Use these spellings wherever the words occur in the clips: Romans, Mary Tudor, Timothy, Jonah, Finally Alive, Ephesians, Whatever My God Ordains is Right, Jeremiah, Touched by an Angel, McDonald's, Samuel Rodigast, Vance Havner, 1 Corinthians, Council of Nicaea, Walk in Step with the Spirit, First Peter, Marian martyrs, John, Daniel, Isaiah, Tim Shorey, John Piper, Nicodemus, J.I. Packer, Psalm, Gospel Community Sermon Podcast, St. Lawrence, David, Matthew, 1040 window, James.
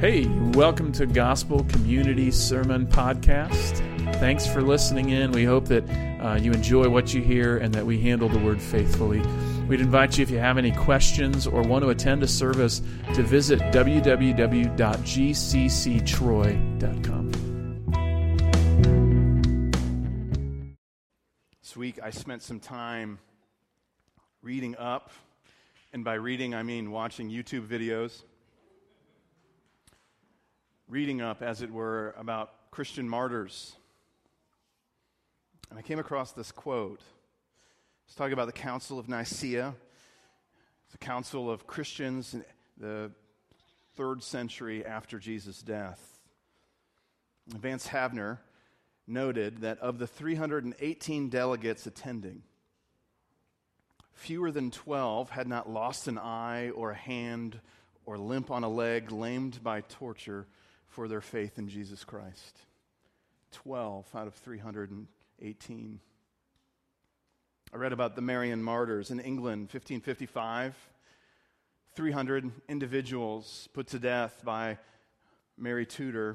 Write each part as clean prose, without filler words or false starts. Hey, welcome to Gospel Community Sermon Podcast. Thanks for listening in. We hope that you enjoy what you hear and that we handle the Word faithfully. We'd invite you, if you have any questions or want to attend a service, to visit www.gcctroy.com. This week I spent some time reading up, and by reading I mean watching YouTube videos. Reading up, as it were, about Christian martyrs. And I came across this quote. It's talking about the Council of Nicaea. It's a council of Christians in the 3rd century after Jesus' death. Vance Havner noted that of the 318 delegates attending, fewer than 12 had not lost an eye or a hand or limp on a leg, lamed by torture, for their faith in Jesus Christ. 12 out of 318. I read about the Marian martyrs in England, 1555. 300 individuals put to death by Mary Tudor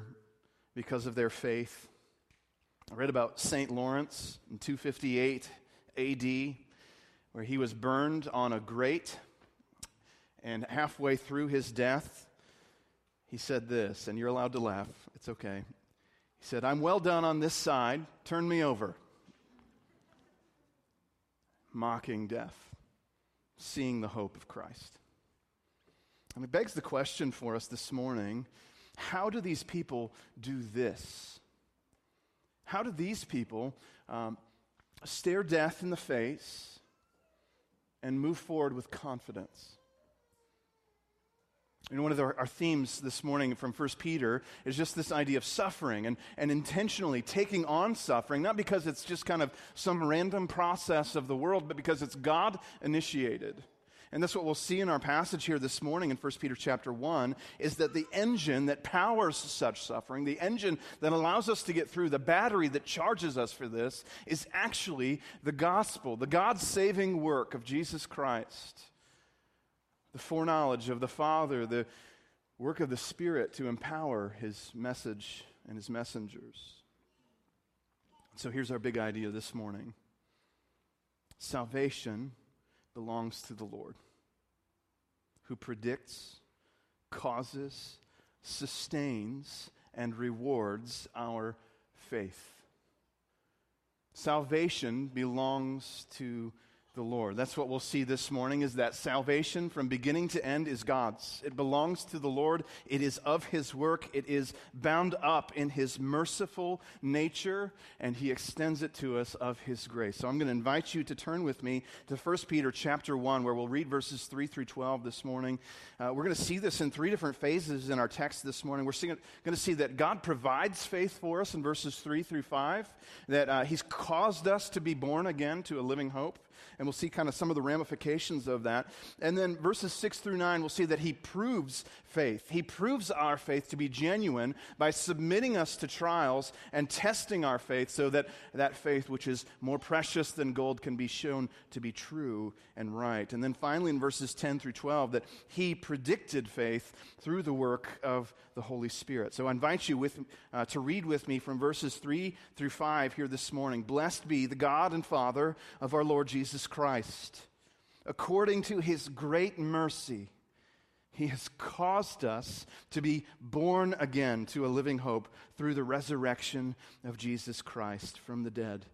because of their faith. I read about St. Lawrence in 258 AD, where he was burned on a grate, and halfway through his death, he said this, and you're allowed to laugh, it's okay. He said, "I'm well done on this side, turn me over." Mocking death, seeing the hope of Christ. And it begs the question for us this morning, how do these people do this? How do these people stare death in the face and move forward with confidence? And one of our themes this morning from First Peter is just this idea of suffering and intentionally taking on suffering, not because it's just kind of some random process of the world, but because it's God-initiated. And that's what we'll see in our passage here this morning in 1 Peter chapter 1, is that the engine that powers such suffering, the engine that allows us to get through, the battery that charges us for this, is actually the gospel, the God-saving work of Jesus Christ. The foreknowledge of the Father, the work of the Spirit to empower His message and His messengers. So here's our big idea this morning. Salvation belongs to the Lord, who predicts, causes, sustains, and rewards our faith. Salvation belongs to the Lord. That's what we'll see this morning, is that salvation from beginning to end is God's. It belongs to the Lord. It is of His work. It is bound up in His merciful nature, and He extends it to us of His grace. So I'm going to invite you to turn with me to 1 Peter chapter 1, where we'll read verses 3 through 12 this morning. We're going to see this in three different phases in our text this morning. We're going to see that God provides faith for us in verses 3 through 5, that He's caused us to be born again to a living hope. And we'll see kind of some of the ramifications of that. And then verses 6 through 9, we'll see that He proves faith. He proves our faith to be genuine by submitting us to trials and testing our faith so that that faith, which is more precious than gold, can be shown to be true and right. And then finally in verses 10 through 12, that He predicted faith through the work of the Holy Spirit. So I invite you to read with me from verses 3 through 5 here this morning. Blessed be the God and Father of our Lord Jesus Christ. According to His great mercy, He has caused us to be born again to a living hope through the resurrection of Jesus Christ from the dead,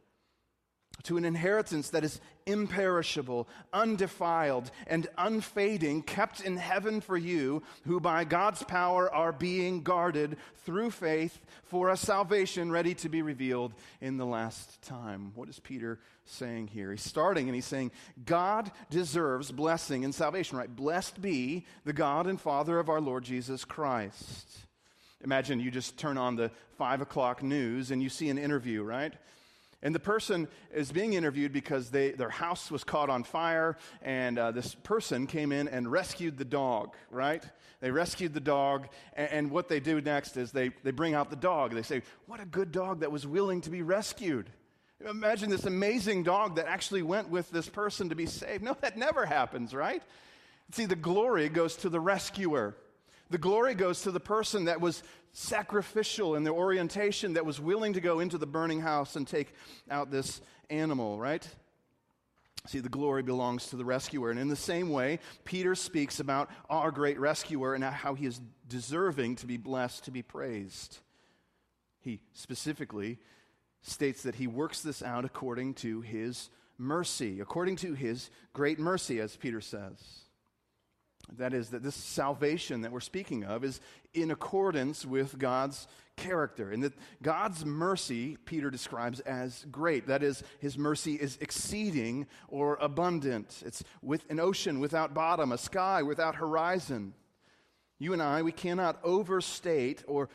to an inheritance that is imperishable, undefiled, and unfading, kept in heaven for you, who by God's power are being guarded through faith for a salvation ready to be revealed in the last time. What is Peter saying here? He's starting and he's saying, God deserves blessing and salvation, right? Blessed be the God and Father of our Lord Jesus Christ. Imagine you just turn on the 5 o'clock news and you see an interview, right? And the person is being interviewed because their house was caught on fire, and this person came in and rescued the dog, right? They rescued the dog, and what they do next is they bring out the dog. They say, what a good dog that was willing to be rescued. Imagine this amazing dog that actually went with this person to be saved. No, that never happens, right? See, the glory goes to the rescuer. The glory goes to the person that was sacrificial in their orientation, that was willing to go into the burning house and take out this animal, right? See, the glory belongs to the rescuer. And in the same way, Peter speaks about our great rescuer and how he is deserving to be blessed, to be praised. He specifically states that he works this out according to his mercy, according to his great mercy, as Peter says. That is, that this salvation that we're speaking of is in accordance with God's character, and that God's mercy, Peter describes as great. That is, his mercy is exceeding or abundant. It's with an ocean without bottom, a sky without horizon. You and I, we cannot overstate or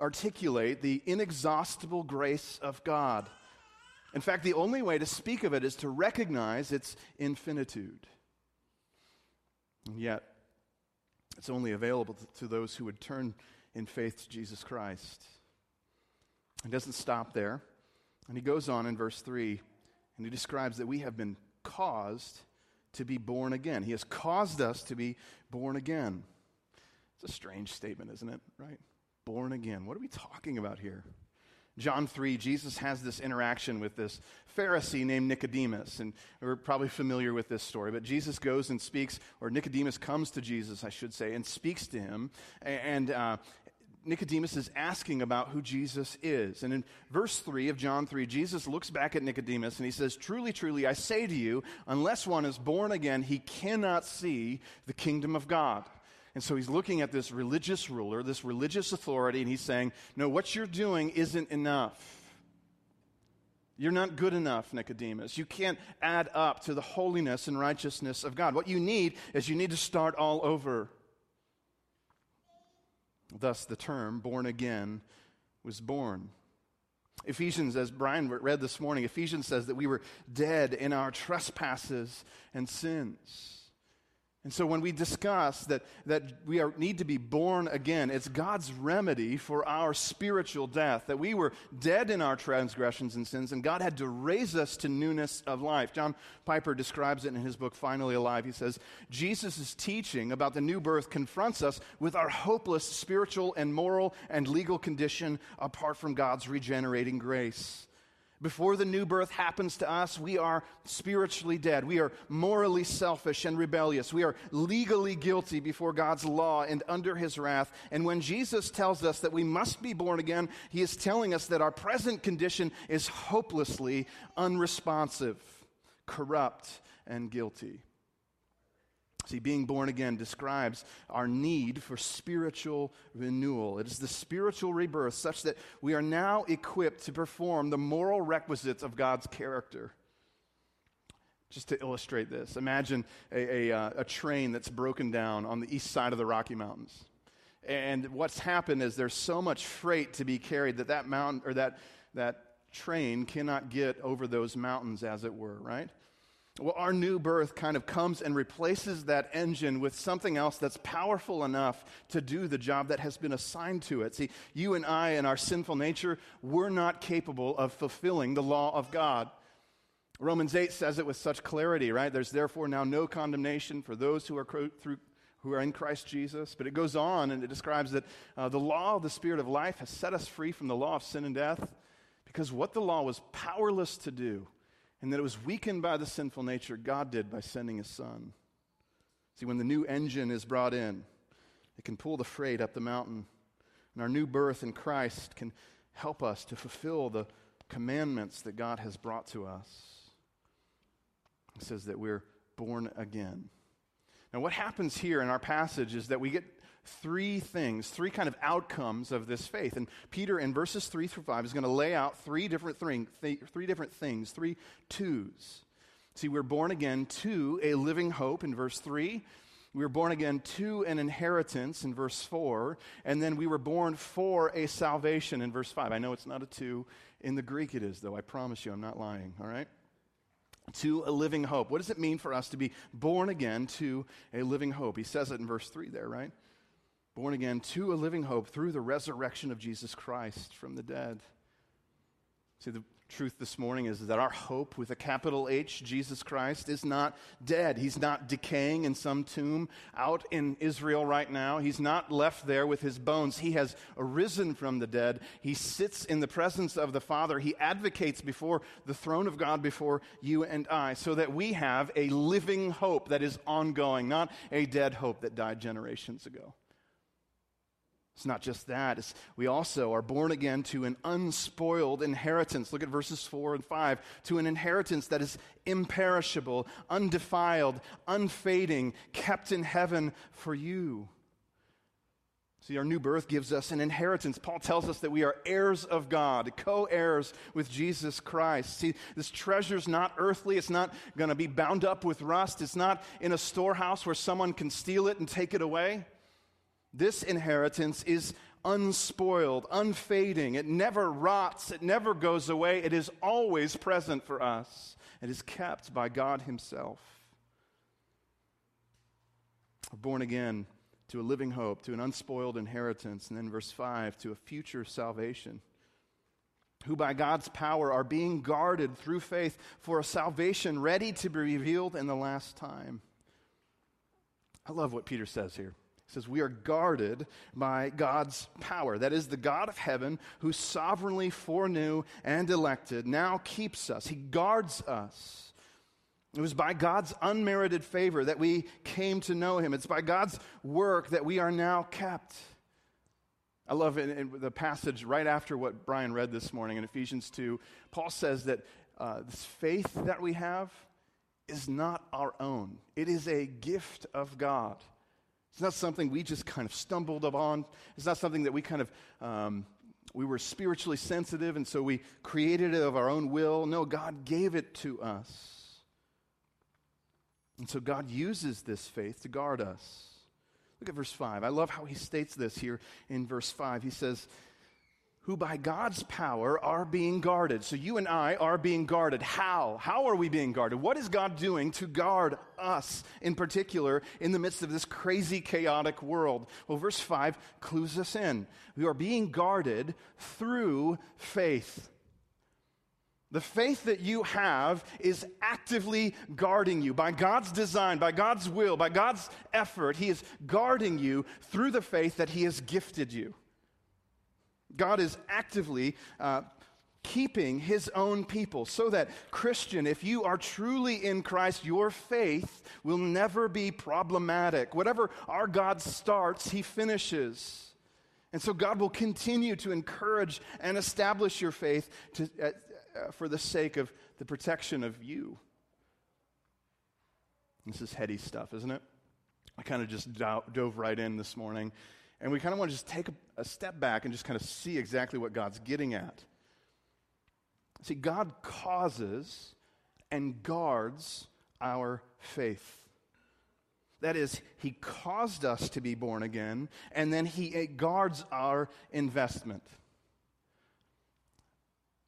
articulate the inexhaustible grace of God. In fact, the only way to speak of it is to recognize its infinitude. And yet, it's only available to those who would turn in faith to Jesus Christ. It doesn't stop there. And he goes on in verse 3, and he describes that we have been caused to be born again. He has caused us to be born again. It's a strange statement, isn't it? Right? Born again. What are we talking about here? John 3, Jesus has this interaction with this Pharisee named Nicodemus, and we're probably familiar with this story, but Jesus goes and speaks, or Nicodemus comes to Jesus, I should say, and speaks to him, and Nicodemus is asking about who Jesus is. And in verse 3 of John 3, Jesus looks back at Nicodemus, and he says, "Truly, truly, I say to you, unless one is born again, he cannot see the kingdom of God." And so he's looking at this religious ruler, this religious authority, and he's saying, no, what you're doing isn't enough. You're not good enough, Nicodemus. You can't add up to the holiness and righteousness of God. What you need is you need to start all over. Thus, the term born again was born. Ephesians, as Brian read this morning, Ephesians says that we were dead in our trespasses and sins. And so when we discuss that we need to be born again, it's God's remedy for our spiritual death, that we were dead in our transgressions and sins, and God had to raise us to newness of life. John Piper describes it in his book, Finally Alive. He says, Jesus' teaching about the new birth confronts us with our hopeless spiritual and moral and legal condition apart from God's regenerating grace. Before the new birth happens to us, we are spiritually dead. We are morally selfish and rebellious. We are legally guilty before God's law and under his wrath. And when Jesus tells us that we must be born again, he is telling us that our present condition is hopelessly unresponsive, corrupt, and guilty. See, being born again describes our need for spiritual renewal. It is the spiritual rebirth such that we are now equipped to perform the moral requisites of God's character. Just to illustrate this, imagine a train that's broken down on the east side of the Rocky Mountains. And what's happened is there's so much freight to be carried that mountain or that train cannot get over those mountains, as it were, right? Well, our new birth kind of comes and replaces that engine with something else that's powerful enough to do the job that has been assigned to it. See, you and I in our sinful nature, we're not capable of fulfilling the law of God. Romans 8 says it with such clarity, right? There's therefore now no condemnation for those who are in Christ Jesus. But it goes on and it describes that the law of the Spirit of life has set us free from the law of sin and death, because what the law was powerless to do, and that it was weakened by the sinful nature, God did by sending his Son. See, when the new engine is brought in, it can pull the freight up the mountain. And our new birth in Christ can help us to fulfill the commandments that God has brought to us. It says that we're born again. Now, what happens here in our passage is that we get three things, three kind of outcomes of this faith. And Peter in verses 3 through 5 is going to lay out three different things, three twos. See, we're born again to a living hope in verse 3. We were born again to an inheritance in verse 4. And then we were born for a salvation in verse 5. I know it's not a 2. In the Greek it is, though. I promise you I'm not lying, all right? To a living hope. What does it mean for us to be born again to a living hope? He says it in verse 3 there, right? Born again to a living hope through the resurrection of Jesus Christ from the dead. See, the truth this morning is that our hope with a capital H, Jesus Christ, is not dead. He's not decaying in some tomb out in Israel right now. He's not left there with his bones. He has arisen from the dead. He sits in the presence of the Father. He advocates before the throne of God, before you and I, so that we have a living hope that is ongoing, not a dead hope that died generations ago. It's not just that. We also are born again to an unspoiled inheritance. Look at verses 4 and 5. To an inheritance that is imperishable, undefiled, unfading, kept in heaven for you. See, our new birth gives us an inheritance. Paul tells us that we are heirs of God, co-heirs with Jesus Christ. See, this treasure's not earthly. It's not going to be bound up with rust. It's not in a storehouse where someone can steal it and take it away. This inheritance is unspoiled, unfading. It never rots. It never goes away. It is always present for us. It is kept by God himself. We're born again to a living hope, to an unspoiled inheritance. And then verse 5, to a future salvation, who by God's power are being guarded through faith for a salvation ready to be revealed in the last time. I love what Peter says here. It says, we are guarded by God's power. That is, the God of heaven, who sovereignly foreknew and elected, now keeps us. He guards us. It was by God's unmerited favor that we came to know him. It's by God's work that we are now kept. I love in the passage right after what Brian read this morning in Ephesians 2. Paul says that this faith that we have is not our own. It is a gift of God. It's not something we just kind of stumbled upon. It's not something that we kind of, we were spiritually sensitive, and so we created it of our own will. No, God gave it to us. And so God uses this faith to guard us. Look at verse 5. I love how he states this here in verse 5. He says, who by God's power are being guarded. So you and I are being guarded. How? How are we being guarded? What is God doing to guard us in particular in the midst of this crazy, chaotic world? Well, verse 5 clues us in. We are being guarded through faith. The faith that you have is actively guarding you by God's design, by God's will, by God's effort. He is guarding you through the faith that he has gifted you. God is actively keeping his own people so that, Christian, if you are truly in Christ, your faith will never be problematic. Whatever our God starts, he finishes. And so God will continue to encourage and establish your faith for the sake of the protection of you. This is heady stuff, isn't it? I kind of just dove right in this morning. And we kind of want to just take a step back and just kind of see exactly what God's getting at. See, God causes and guards our faith. That is, he caused us to be born again, and then he guards our investment.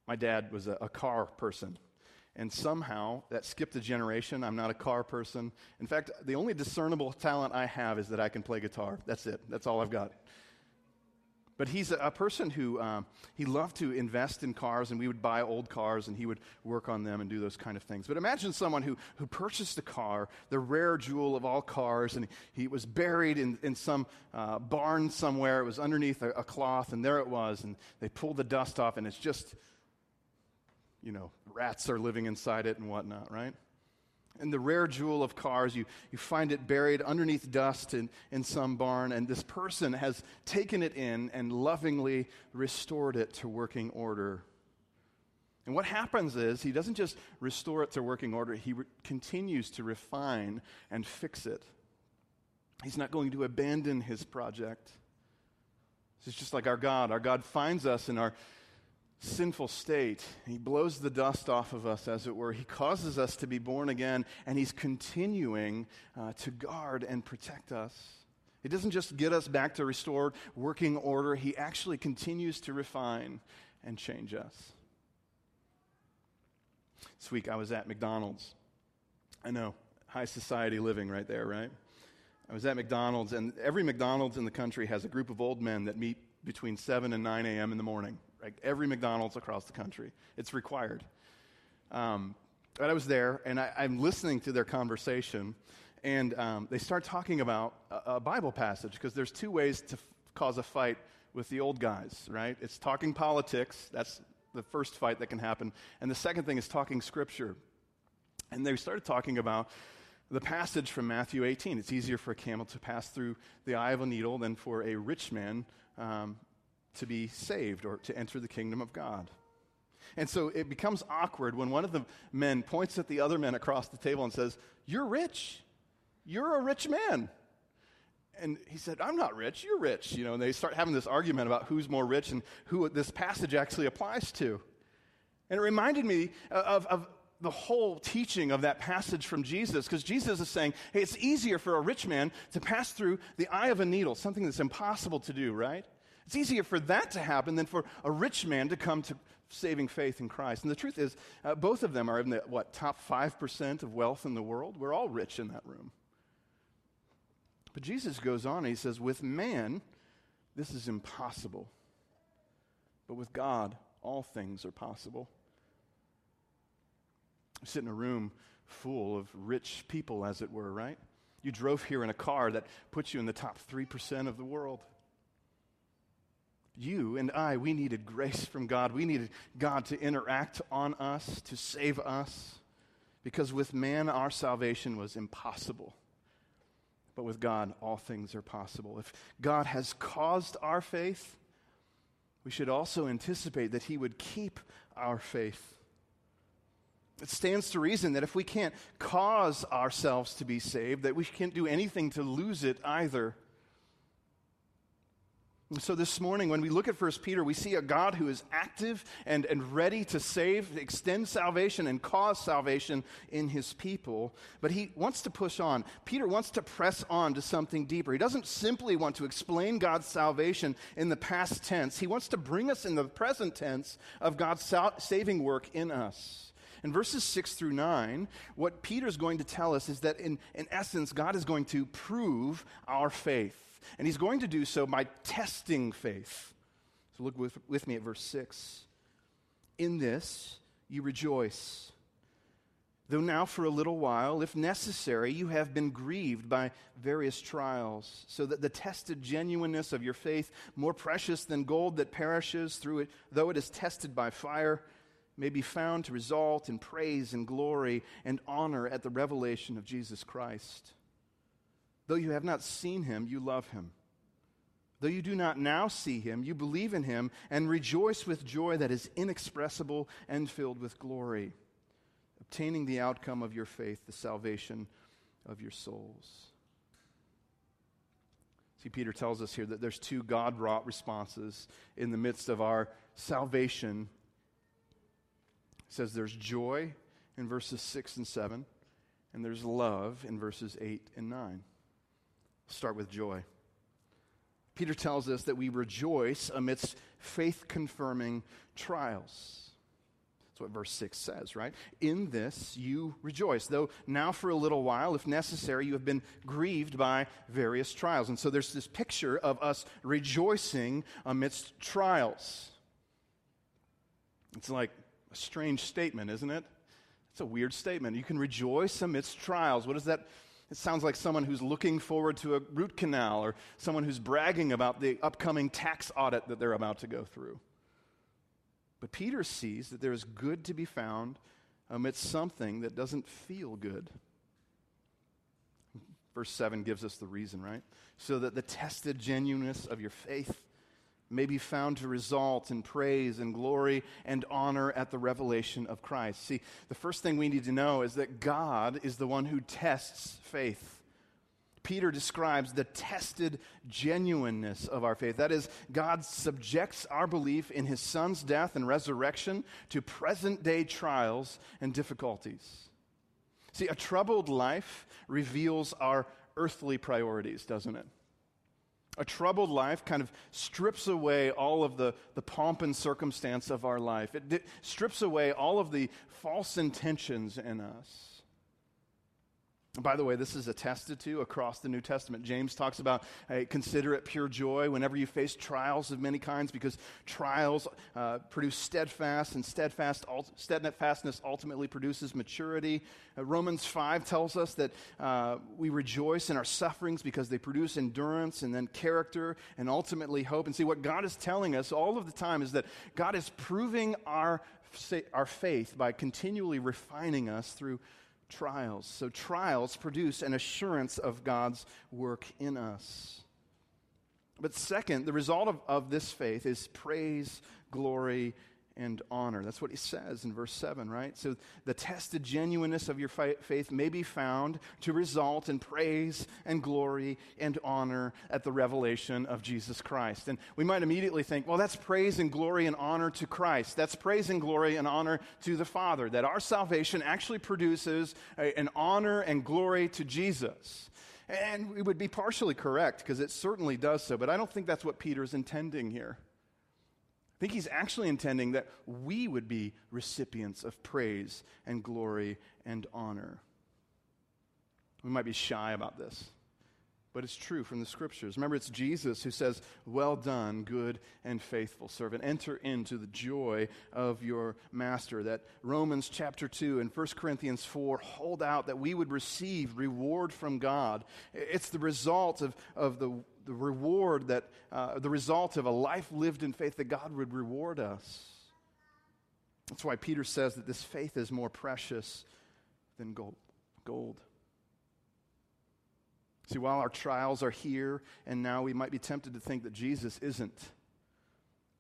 My dad was a car person. And somehow, that skipped a generation. I'm not a car person. In fact, the only discernible talent I have is that I can play guitar. That's it. That's all I've got. But he's a person who, he loved to invest in cars, and we would buy old cars, and he would work on them and do those kind of things. But imagine someone who purchased a car, the rare jewel of all cars, and he was buried in some barn somewhere. It was underneath a cloth, and there it was. And they pulled the dust off, and it's just... you know, rats are living inside it and whatnot, right? And the rare jewel of cars, you find it buried underneath dust in some barn, and this person has taken it in and lovingly restored it to working order. And what happens is he doesn't just restore it to working order, he continues to refine and fix it. He's not going to abandon his project. It's just like our God. Our God finds us in our sinful state. He blows the dust off of us, as it were. He causes us to be born again, and he's continuing to guard and protect us. He doesn't just get us back to restored working order. He actually continues to refine and change us. This week I was at McDonald's. I know, high society living right there, right? I was at McDonald's, and every McDonald's in the country has a group of old men that meet between 7 and 9 a.m. in the morning, right? Every McDonald's across the country. It's required. But I was there, and I'm listening to their conversation, and they start talking about a Bible passage, because there's two ways to cause a fight with the old guys, right? It's talking politics. That's the first fight that can happen. And the second thing is talking Scripture. And they started talking about the passage from Matthew 18. It's easier for a camel to pass through the eye of a needle than for a rich man to be saved or to enter the kingdom of God. And so it becomes awkward when one of the men points at the other men across the table and says, "You're rich. You're a rich man." And he said, "I'm not rich. You're rich." You know, and they start having this argument about who's more rich and who this passage actually applies to. And it reminded me of the whole teaching of that passage from Jesus, because Jesus is saying, hey, it's easier for a rich man to pass through the eye of a needle, something that's impossible to do, right? It's easier for that to happen than for a rich man to come to saving faith in Christ. And the truth is, both of them are in the, top 5% of wealth in the world? We're all rich in that room. But Jesus goes on and he says, with man, this is impossible. But with God, all things are possible. I sit in a room full of rich people, as it were, right? You drove here in a car that puts you in the top 3% of the world. You and I, we needed grace from God. We needed God to interact on us, to save us, because with man, our salvation was impossible. But with God, all things are possible. If God has caused our faith, we should also anticipate that he would keep our faith. It stands to reason that if we can't cause ourselves to be saved, that we can't do anything to lose it either. And so this morning, when we look at 1 Peter, we see a God who is active and ready to save, extend salvation, and cause salvation in his people. But he wants to push on. Peter wants to press on to something deeper. He doesn't simply want to explain God's salvation in the past tense. He wants to bring us in the present tense of God's saving work in us. In verses 6 through 9, what Peter's going to tell us is that in essence, God is going to prove our faith. And he's going to do so by testing faith. So look with me at verse 6. In this you rejoice, though now for a little while, if necessary, you have been grieved by various trials, so that the tested genuineness of your faith, more precious than gold that perishes through it, though it is tested by fire, may be found to result in praise and glory and honor at the revelation of Jesus Christ. Though you have not seen him, you love him. Though you do not now see him, you believe in him and rejoice with joy that is inexpressible and filled with glory, obtaining the outcome of your faith, the salvation of your souls. See, Peter tells us here that there's two God-wrought responses in the midst of our salvation. He says there's joy in verses 6 and 7, and there's love in verses 8 and 9. Start with joy. Peter tells us that we rejoice amidst faith-confirming trials. That's what verse 6 says, right? In this you rejoice, though now for a little while, if necessary, you have been grieved by various trials. And so there's this picture of us rejoicing amidst trials. It's like a strange statement, isn't it? It's a weird statement. You can rejoice amidst trials. What does that mean? It sounds like someone who's looking forward to a root canal or someone who's bragging about the upcoming tax audit that they're about to go through. But Peter sees that there is good to be found amidst something that doesn't feel good. Verse 7 gives us the reason, right? So that the tested genuineness of your faith may be found to result in praise and glory and honor at the revelation of Christ. See, the first thing we need to know is that God is the one who tests faith. Peter describes the tested genuineness of our faith. That is, God subjects our belief in his Son's death and resurrection to present-day trials and difficulties. See, a troubled life reveals our earthly priorities, doesn't it? A troubled life kind of strips away all of the pomp and circumstance of our life. It strips away all of the false intentions in us. By the way, this is attested to across the New Testament. James talks about, consider it pure joy whenever you face trials of many kinds, because trials produce steadfast, and steadfastness ultimately produces maturity. Romans 5 tells us that we rejoice in our sufferings because they produce endurance and then character and ultimately hope. And see, what God is telling us all of the time is that God is proving our faith by continually refining us through trials. So trials produce an assurance of God's work in us. But second, the result of this faith is praise, glory, and honor. That's what he says in verse 7, right? So the tested genuineness of your faith may be found to result in praise and glory and honor at the revelation of Jesus Christ. And we might immediately think, well, that's praise and glory and honor to Christ. That's praise and glory and honor to the Father, that our salvation actually produces an honor and glory to Jesus. And we would be partially correct, because it certainly does so, but I don't think that's what Peter's intending here. I think he's actually intending that we would be recipients of praise and glory and honor. We might be shy about this, but it's true from the Scriptures. Remember, it's Jesus who says, "Well done, good and faithful servant. Enter into the joy of your master." That Romans chapter 2 and 1 Corinthians 4 hold out that we would receive reward from God. It's the result of the reward that, the result of a life lived in faith, that God would reward us. That's why Peter says that this faith is more precious than gold. See, while our trials are here and now, we might be tempted to think that Jesus isn't.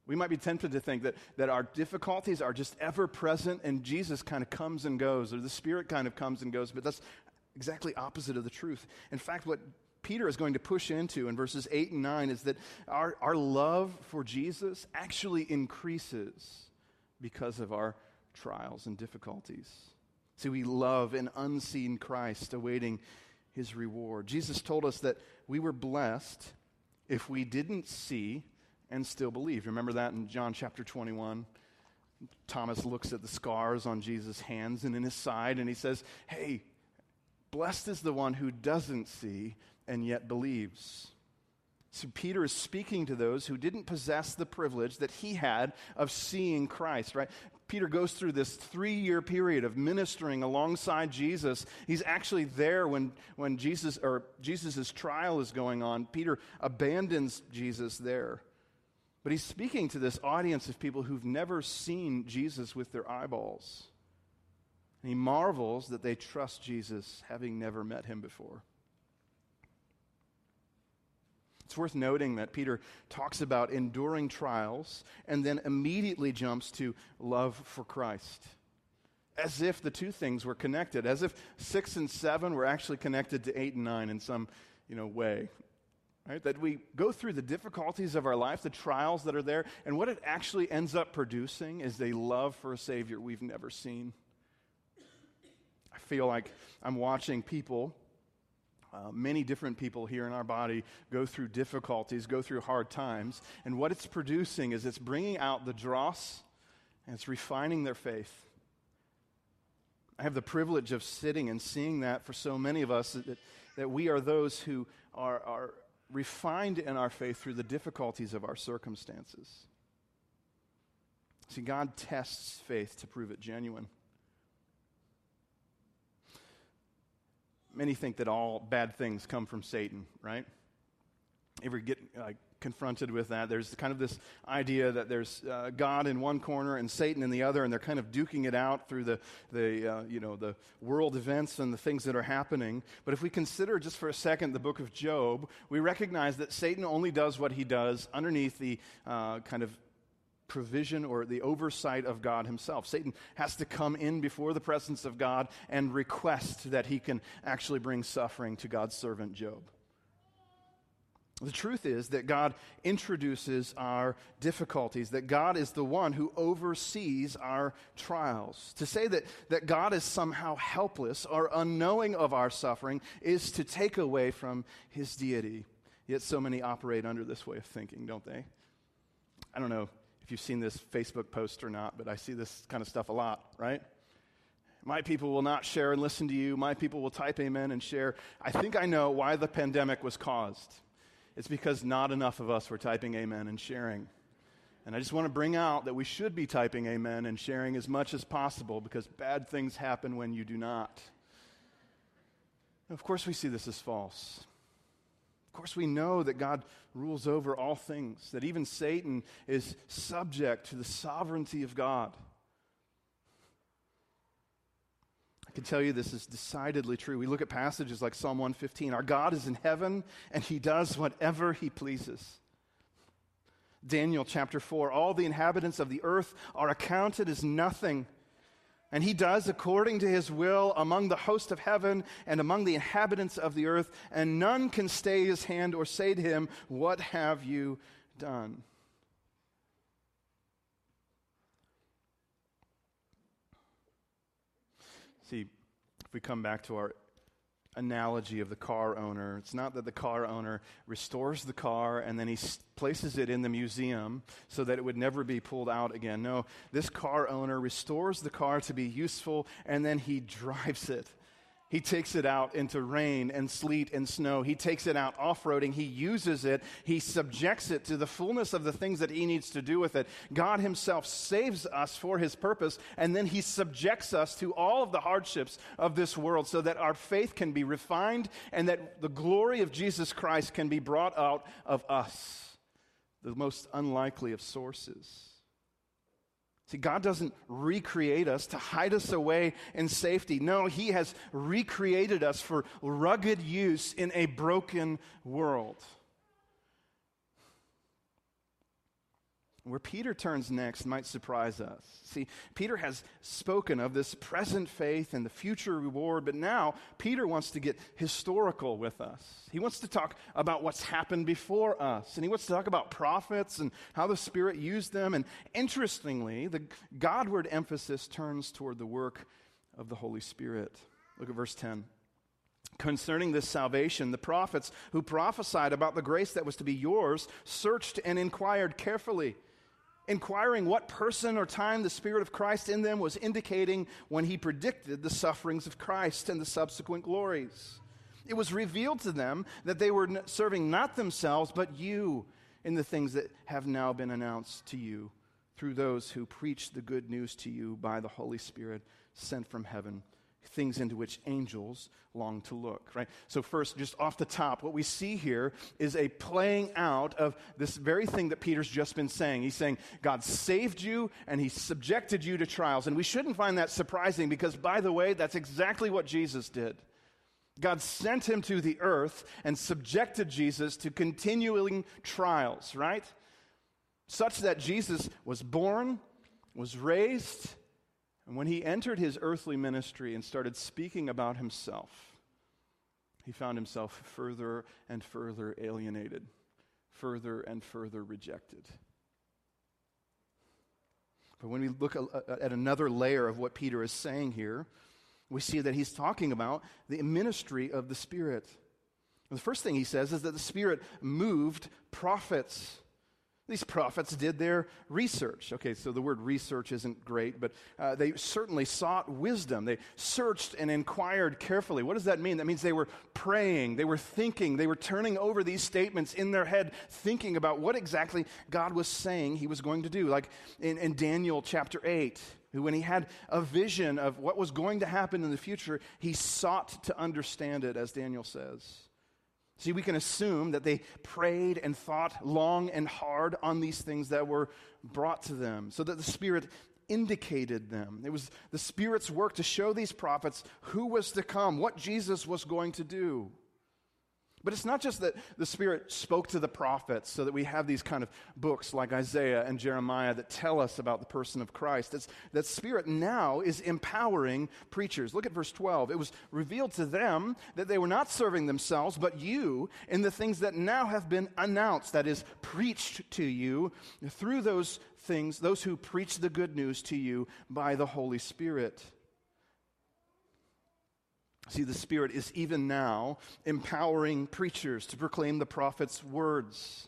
We might be tempted to think that our difficulties are just ever present, and Jesus kind of comes and goes, or the Spirit kind of comes and goes, but that's exactly opposite of the truth. In fact, what Peter is going to push into in verses 8 and 9 is that our love for Jesus actually increases because of our trials and difficulties. See, we love an unseen Christ awaiting his reward. Jesus told us that we were blessed if we didn't see and still believe. Remember that in John chapter 21. Thomas looks at the scars on Jesus' hands and in his side, and he says, "Hey, blessed is the one who doesn't see and yet believes." So Peter is speaking to those who didn't possess the privilege that he had of seeing Christ, right? Peter goes through this 3-year period of ministering alongside Jesus. He's actually there when Jesus' trial is going on. Peter abandons Jesus there. But he's speaking to this audience of people who've never seen Jesus with their eyeballs. And he marvels that they trust Jesus, having never met him before. It's worth noting that Peter talks about enduring trials and then immediately jumps to love for Christ, as if the two things were connected, as if 6 and 7 were actually connected to 8 and 9 in some, way. Right? That we go through the difficulties of our life, the trials that are there, and what it actually ends up producing is a love for a Savior we've never seen. I feel like I'm watching people, many different people here in our body, go through difficulties, go through hard times, and what it's producing is it's bringing out the dross and it's refining their faith. I have the privilege of sitting and seeing that for so many of us, that we are those who are refined in our faith through the difficulties of our circumstances. See, God tests faith to prove it genuine. Many think that all bad things come from Satan, right? If we get confronted with that, there's kind of this idea that there's God in one corner and Satan in the other, and they're kind of duking it out through the world events and the things that are happening. But if we consider just for a second the book of Job, we recognize that Satan only does what he does underneath the kind of provision or the oversight of God himself. Satan has to come in before the presence of God and request that he can actually bring suffering to God's servant Job. The truth is that God introduces our difficulties, that God is the one who oversees our trials. To say that God is somehow helpless or unknowing of our suffering is to take away from his deity. Yet so many operate under this way of thinking, don't they? I don't know if you've seen this Facebook post or not, but I see this kind of stuff a lot, right? My people will not share and listen to you. My people will type amen and share. I think I know why the pandemic was caused. It's because not enough of us were typing amen and sharing. And I just want to bring out that we should be typing amen and sharing as much as possible, because bad things happen when you do not. Of course we see this as false. Of course we know that God rules over all things, that even Satan is subject to the sovereignty of God. I can tell you this is decidedly true. We look at passages like Psalm 115. Our God is in heaven, and he does whatever he pleases. Daniel chapter 4, all the inhabitants of the earth are accounted as nothing, and he does according to his will among the host of heaven and among the inhabitants of the earth, and none can stay his hand or say to him, "What have you done?" See, if we come back to our analogy of the car owner, it's not that the car owner restores the car and then he places it in the museum so that it would never be pulled out again. No, this car owner restores the car to be useful, and then he drives it. He takes it out into rain and sleet and snow. He takes it out off-roading. He uses it. He subjects it to the fullness of the things that he needs to do with it. God himself saves us for his purpose, and then he subjects us to all of the hardships of this world so that our faith can be refined and that the glory of Jesus Christ can be brought out of us, the most unlikely of sources. See, God doesn't recreate us to hide us away in safety. No, he has recreated us for rugged use in a broken world. Where Peter turns next might surprise us. See, Peter has spoken of this present faith and the future reward, but now Peter wants to get historical with us. He wants to talk about what's happened before us, and he wants to talk about prophets and how the Spirit used them. And interestingly, the Godward emphasis turns toward the work of the Holy Spirit. Look at verse 10. Concerning this salvation, the prophets who prophesied about the grace that was to be yours searched and inquired carefully, inquiring what person or time the Spirit of Christ in them was indicating when he predicted the sufferings of Christ and the subsequent glories. It was revealed to them that they were serving not themselves but you in the things that have now been announced to you through those who preach the good news to you by the Holy Spirit sent from heaven, things into which angels long to look, right? So first, just off the top, what we see here is a playing out of this very thing that Peter's just been saying. He's saying, God saved you, and he subjected you to trials. And we shouldn't find that surprising because, by the way, that's exactly what Jesus did. God sent him to the earth and subjected Jesus to continuing trials, right? Such that Jesus was born, was raised, and when he entered his earthly ministry and started speaking about himself, he found himself further and further alienated, further and further rejected. But when we look at another layer of what Peter is saying here, we see that he's talking about the ministry of the Spirit. And the first thing he says is that the Spirit moved prophets. These prophets did their research. Okay, so the word research isn't great, but they certainly sought wisdom. They searched and inquired carefully. What does that mean? That means they were praying, they were thinking, they were turning over these statements in their head, thinking about what exactly God was saying he was going to do. Like in Daniel chapter 8, when he had a vision of what was going to happen in the future, he sought to understand it, as Daniel says. See, we can assume that they prayed and thought long and hard on these things that were brought to them, so that the Spirit indicated them. It was the Spirit's work to show these prophets who was to come, what Jesus was going to do. But it's not just that the Spirit spoke to the prophets so that we have these kind of books like Isaiah and Jeremiah that tell us about the person of Christ. It's that Spirit now is empowering preachers. Look at verse 12. It was revealed to them that they were not serving themselves, but you in the things that now have been announced, that is, preached to you through those things, those who preach the good news to you by the Holy Spirit. See, the Spirit is even now empowering preachers to proclaim the prophet's words.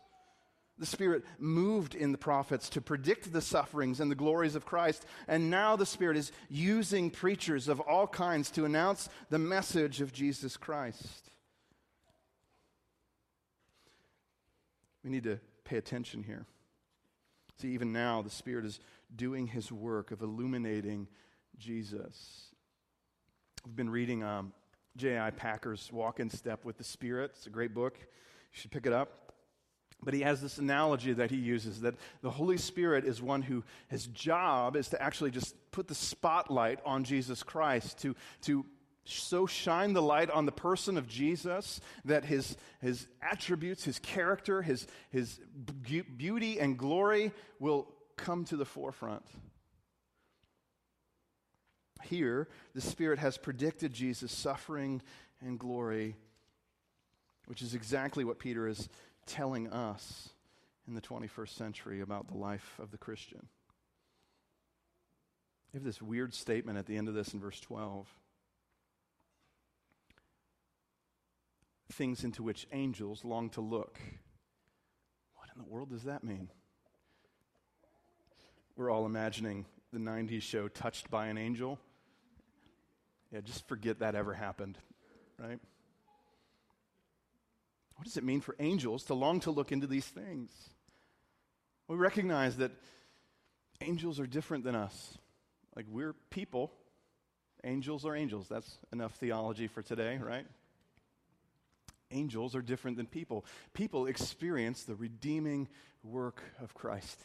The Spirit moved in the prophets to predict the sufferings and the glories of Christ, and now the Spirit is using preachers of all kinds to announce the message of Jesus Christ. We need to pay attention here. See, even now, the Spirit is doing His work of illuminating Jesus. We've been reading J.I. Packer's Walk in Step with the Spirit. It's a great book. You should pick it up. But he has this analogy that he uses, that the Holy Spirit is one who, his job is to actually just put the spotlight on Jesus Christ, to so shine the light on the person of Jesus that his attributes, his character, his beauty and glory will come to the forefront. Here, the Spirit has predicted Jesus' suffering and glory, which is exactly what Peter is telling us in the 21st century about the life of the Christian. We have this weird statement at the end of this in verse 12. Things into which angels long to look. What in the world does that mean? We're all imagining the 90s show, Touched by an Angel. Yeah, just forget that ever happened, right? What does it mean for angels to long to look into these things? We recognize that angels are different than us. Like, we're people. Angels are angels. That's enough theology for today, right? Angels are different than people. People experience the redeeming work of Christ.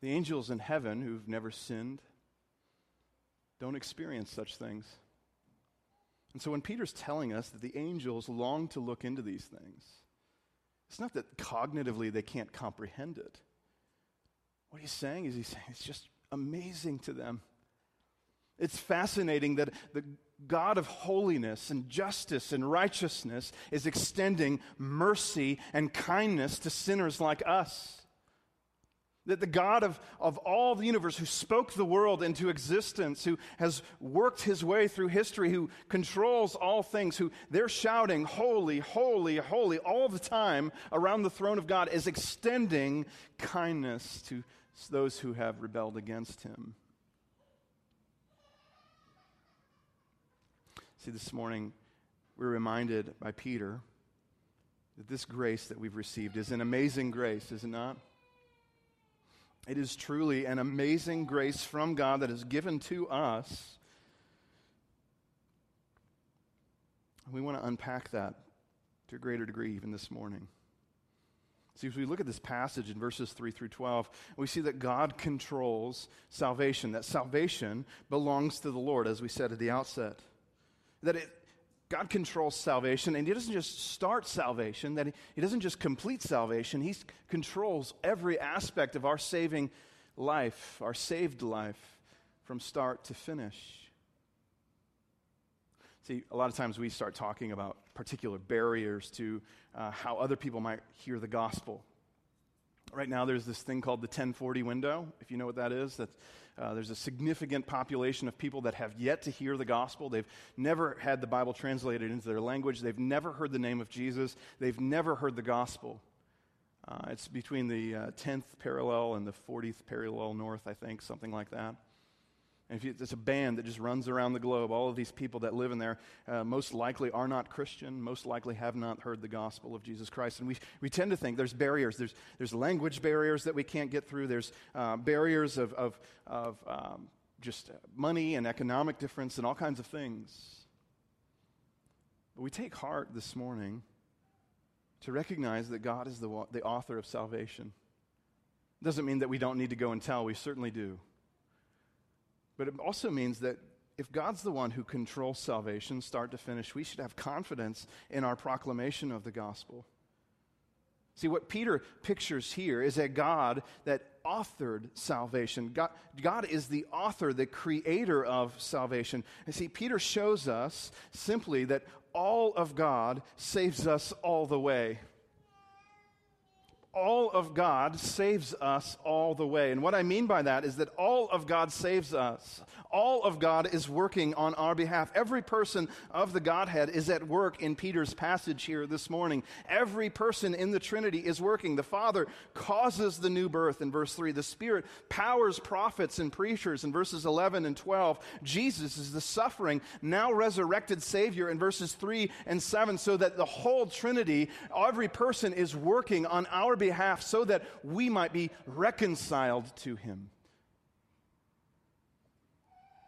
The angels in heaven who've never sinned don't experience such things. And so when Peter's telling us that the angels long to look into these things, it's not that cognitively they can't comprehend it. What he's saying is it's just amazing to them. It's fascinating that the God of holiness and justice and righteousness is extending mercy and kindness to sinners like us. That the God of all the universe, who spoke the world into existence, who has worked His way through history, who controls all things, who they're shouting, holy, holy, holy, all the time around the throne of God, is extending kindness to those who have rebelled against Him. See, this morning, we're reminded by Peter that this grace that we've received is an amazing grace, is it not? It is truly an amazing grace from God that is given to us. We want to unpack that to a greater degree even this morning. See, as we look at this passage in verses 3 through 12, we see that God controls salvation, that salvation belongs to the Lord, as we said at the outset. God controls salvation, and He doesn't just start salvation, that He doesn't just complete salvation, He controls every aspect of our saving life, our saved life, from start to finish. See, a lot of times we start talking about particular barriers to how other people might hear the gospel. Right now, there's this thing called the 1040 window, if you know what that is. There's a significant population of people that have yet to hear the gospel. They've never had the Bible translated into their language. They've never heard the name of Jesus. They've never heard the gospel. It's between the 10th parallel and the 40th parallel north, I think, something like that. And it's a band that just runs around the globe. All of these people that live in there most likely are not Christian, most likely have not heard the gospel of Jesus Christ. And we tend to think there's barriers. There's language barriers that we can't get through. There's barriers of just money and economic difference and all kinds of things. But we take heart this morning to recognize that God is the author of salvation. It doesn't mean that we don't need to go and tell. We certainly do. But it also means that if God's the one who controls salvation, start to finish, we should have confidence in our proclamation of the gospel. See, what Peter pictures here is a God that authored salvation. God is the author, the creator of salvation. And see, Peter shows us simply that all of God saves us all the way. all of God saves us all the way. And what I mean by that is that all of God saves us. All of God is working on our behalf. Every person of the Godhead is at work in Peter's passage here this morning. Every person in the Trinity is working. The Father causes the new birth in verse 3. The Spirit powers prophets and preachers in verses 11 and 12. Jesus is the suffering, now resurrected Savior in verses 3 and 7, so that the whole Trinity, every person is working on our behalf so that we might be reconciled to him.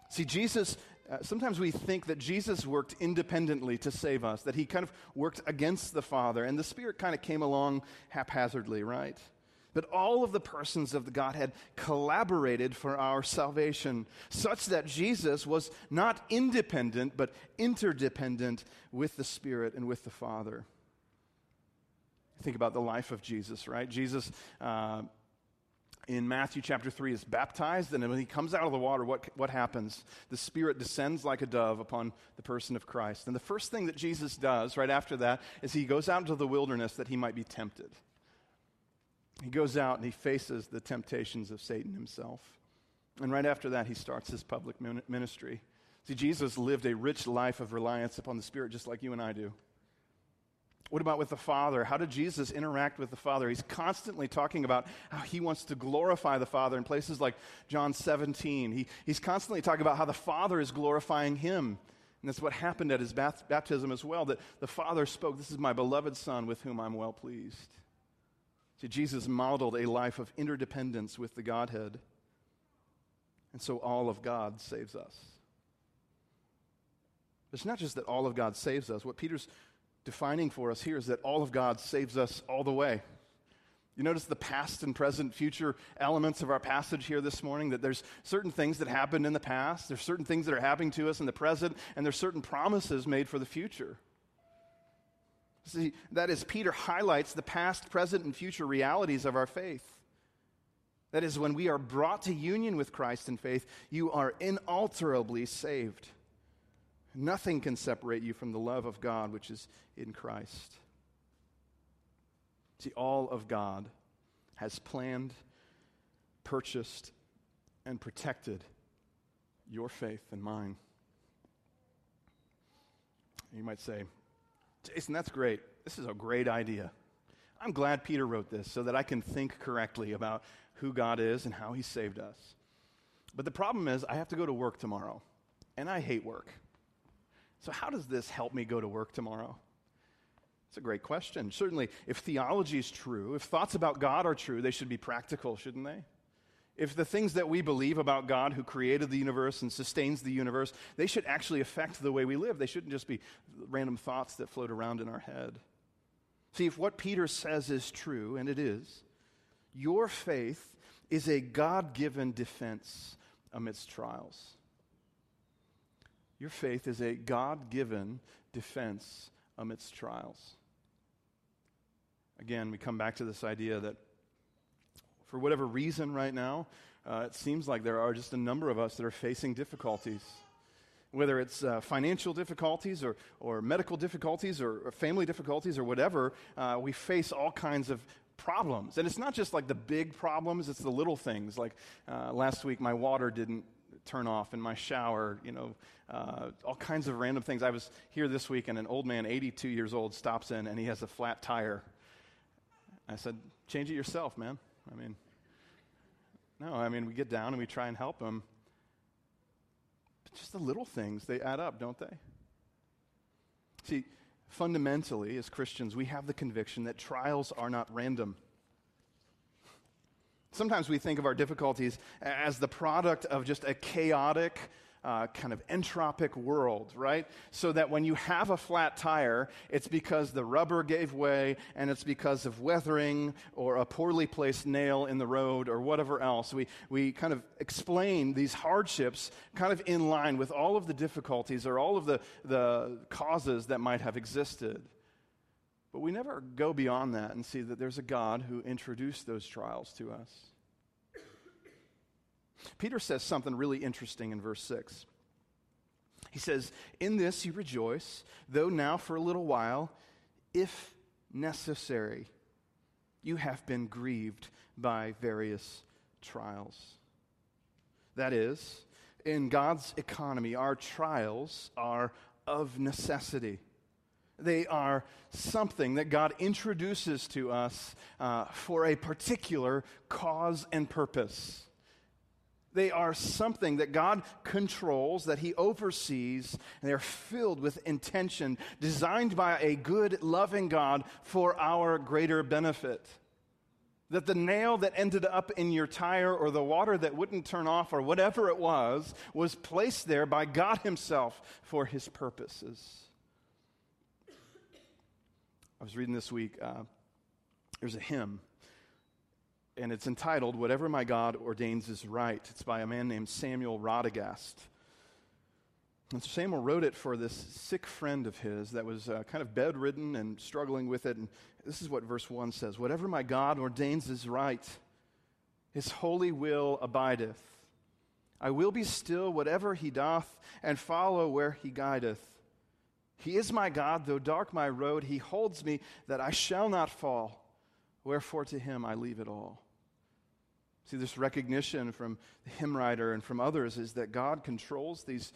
See, Jesus, sometimes we think that Jesus worked independently to save us, that he kind of worked against the Father, and the Spirit kind of came along haphazardly, right? But all of the persons of the Godhead collaborated for our salvation, such that Jesus was not independent, but interdependent with the Spirit and with the Father. Think about the life of Jesus, right? Jesus, in Matthew chapter 3, is baptized, and when he comes out of the water, what happens? The Spirit descends like a dove upon the person of Christ. And the first thing that Jesus does right after that is he goes out into the wilderness that he might be tempted. He goes out and he faces the temptations of Satan himself. And right after that, he starts his public ministry. See, Jesus lived a rich life of reliance upon the Spirit, just like you and I do. What about with the Father? How did Jesus interact with the Father? He's constantly talking about how he wants to glorify the Father in places like John 17. He's constantly talking about how the Father is glorifying him. And that's what happened at his baptism as well, that the Father spoke, "This is my beloved Son with whom I'm well pleased." See, Jesus modeled a life of interdependence with the Godhead. And so all of God saves us. It's not just that all of God saves us. What Peter's defining for us here is that all of God saves us all the way. You notice the past and present, future elements of our passage here this morning, that there's certain things that happened in the past, there's certain things that are happening to us in the present, and there's certain promises made for the future. See, that is, Peter highlights the past, present, and future realities of our faith. That is, when we are brought to union with Christ in faith, you are inalterably saved. Nothing can separate you from the love of God, which is in Christ. See, all of God has planned, purchased, and protected your faith and mine. You might say, "Jason, that's great. This is a great idea. I'm glad Peter wrote this so that I can think correctly about who God is and how he saved us. But the problem is I have to go to work tomorrow, and I hate work. So how does this help me go to work tomorrow?" It's a great question. Certainly, if theology is true, if thoughts about God are true, they should be practical, shouldn't they? If the things that we believe about God who created the universe and sustains the universe, they should actually affect the way we live. They shouldn't just be random thoughts that float around in our head. See, if what Peter says is true, and it is, your faith is a God-given defense amidst trials. Your faith is a God-given defense amidst trials. Again, we come back to this idea that for whatever reason right now, it seems like there are just a number of us that are facing difficulties. Whether it's financial difficulties or medical difficulties or family difficulties or whatever, we face all kinds of problems. And it's not just like the big problems, it's the little things. Like last week, my water didn't turn off in my shower, all kinds of random things. I was here this week and an old man, 82 years old, stops in and he has a flat tire. I said, "Change it yourself, man." We get down and we try and help him. But just the little things, they add up, don't they? See, fundamentally, as Christians, we have the conviction that trials are not random. Sometimes we think of our difficulties as the product of just a chaotic, kind of entropic world, right? So that when you have a flat tire, it's because the rubber gave way and it's because of weathering or a poorly placed nail in the road or whatever else. We kind of explain these hardships kind of in line with all of the difficulties or all of the causes that might have existed. But we never go beyond that and see that there's a God who introduced those trials to us. Peter says something really interesting in verse 6. He says, "In this you rejoice, though now for a little while, if necessary, you have been grieved by various trials. That is, in God's economy, our trials are of necessity. They are something that God introduces to us for a particular cause and purpose. They are something that God controls, that He oversees, and they're filled with intention, designed by a good, loving God for our greater benefit. That the nail that ended up in your tire or the water that wouldn't turn off or whatever it was placed there by God Himself for His purposes. I was reading this week, there's a hymn, and it's entitled, Whatever My God Ordains is Right. It's by a man named Samuel Rodigast. And so Samuel wrote it for this sick friend of his that was kind of bedridden and struggling with it. And this is what verse 1 says, Whatever my God ordains is right, His holy will abideth. I will be still whatever He doth, and follow where He guideth. He is my God, though dark my road, He holds me that I shall not fall. Wherefore to Him I leave it all. See, this recognition from the hymn writer and from others is that God controls these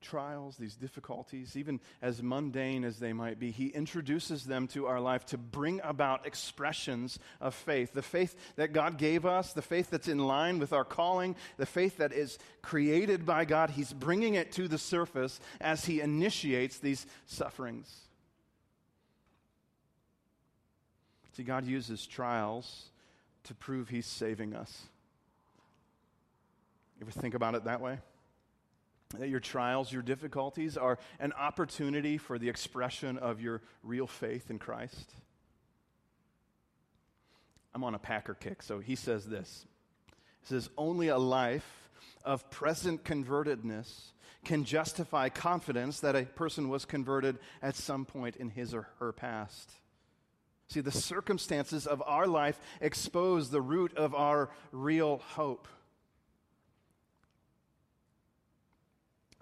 trials, these difficulties, even as mundane as they might be. He introduces them to our life to bring about expressions of faith. The faith that God gave us, the faith that's in line with our calling, the faith that is created by God, He's bringing it to the surface as He initiates these sufferings. See, God uses trials to prove He's saving us. You ever think about it that way? That your trials, your difficulties are an opportunity for the expression of your real faith in Christ. I'm on a Packer kick, so he says this. He says, only a life of present convertedness can justify confidence that a person was converted at some point in his or her past. See, the circumstances of our life expose the root of our real hope.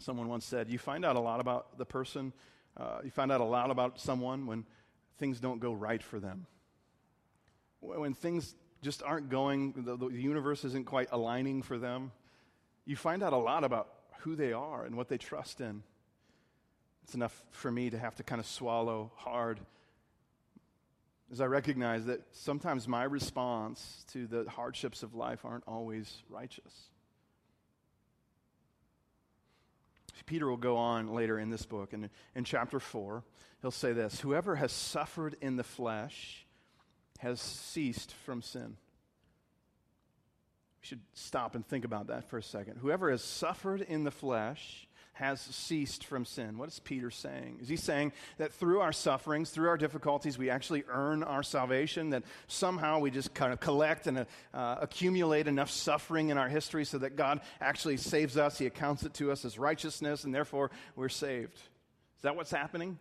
Someone once said, you find out a lot about the person, you find out a lot about someone when things don't go right for them. When things just aren't going, the universe isn't quite aligning for them, you find out a lot about who they are and what they trust in. It's enough for me to have to kind of swallow hard as I recognize that sometimes my response to the hardships of life aren't always righteous. Peter will go on later in this book, and in chapter 4, he'll say this, whoever has suffered in the flesh has ceased from sin. We should stop and think about that for a second. Whoever has suffered in the flesh has ceased from sin. What is Peter saying? Is he saying that through our sufferings, through our difficulties, we actually earn our salvation, that somehow we just kind of collect and accumulate enough suffering in our history so that God actually saves us, He accounts it to us as righteousness, and therefore we're saved? Is that what's happening?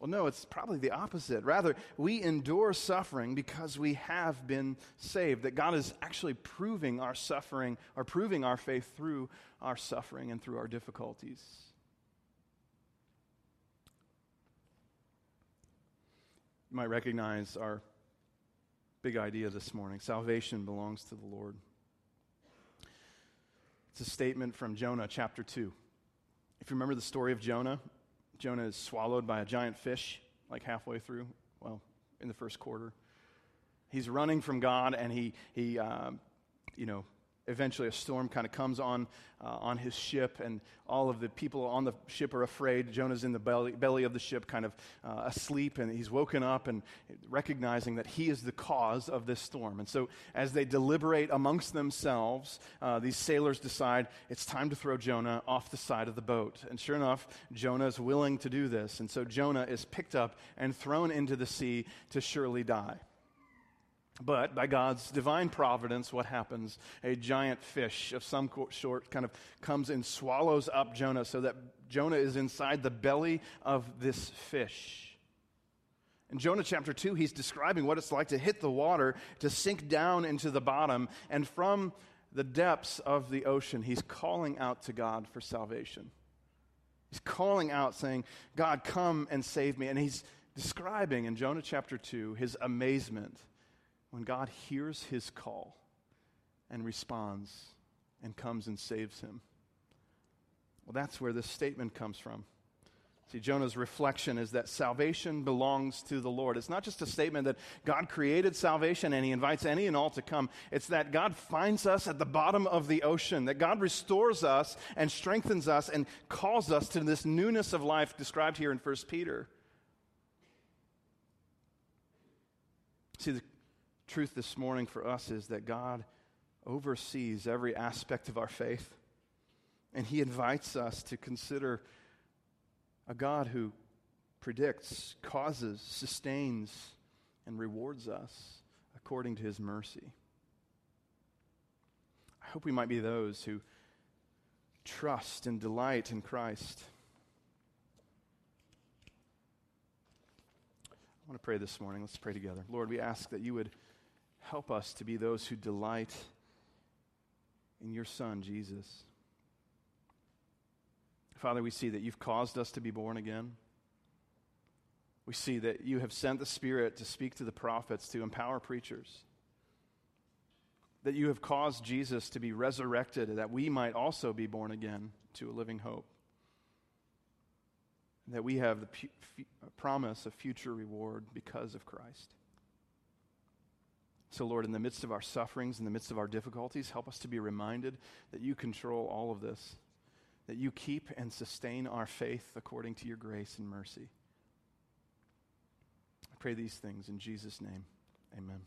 Well, no, it's probably the opposite. Rather, we endure suffering because we have been saved, that God is actually proving our suffering or proving our faith through our suffering and through our difficulties. You might recognize our big idea this morning. Salvation belongs to the Lord. It's a statement from Jonah chapter 2. If you remember the story of Jonah, Jonah is swallowed by a giant fish, like halfway through, well, in the first quarter. He's running from God, and he eventually a storm kind of comes on his ship, and all of the people on the ship are afraid. Jonah's in the belly of the ship, kind of asleep, and he's woken up and recognizing that he is the cause of this storm. And so as they deliberate amongst themselves, these sailors decide it's time to throw Jonah off the side of the boat. And sure enough, Jonah's willing to do this. And so Jonah is picked up and thrown into the sea to surely die. But by God's divine providence, what happens? A giant fish of some sort kind of comes and swallows up Jonah so that Jonah is inside the belly of this fish. In Jonah chapter 2, he's describing what it's like to hit the water, to sink down into the bottom, and from the depths of the ocean, he's calling out to God for salvation. He's calling out saying, God, come and save me. And he's describing in Jonah chapter 2 his amazement when God hears his call and responds and comes and saves him. Well, that's where this statement comes from. See, Jonah's reflection is that salvation belongs to the Lord. It's not just a statement that God created salvation and he invites any and all to come. It's that God finds us at the bottom of the ocean, that God restores us and strengthens us and calls us to this newness of life described here in First Peter. See, the truth this morning for us is that God oversees every aspect of our faith, and he invites us to consider a God who predicts, causes, sustains, and rewards us according to his mercy. I hope we might be those who trust and delight in Christ. I want to pray this morning. Let's pray together. Lord, we ask that you would help us to be those who delight in your Son, Jesus. Father, we see that you've caused us to be born again. We see that you have sent the Spirit to speak to the prophets, to empower preachers. That you have caused Jesus to be resurrected, that we might also be born again to a living hope. That we have the promise of future reward because of Christ. So, Lord, in the midst of our sufferings, in the midst of our difficulties, help us to be reminded that you control all of this, that you keep and sustain our faith according to your grace and mercy. I pray these things in Jesus' name. Amen.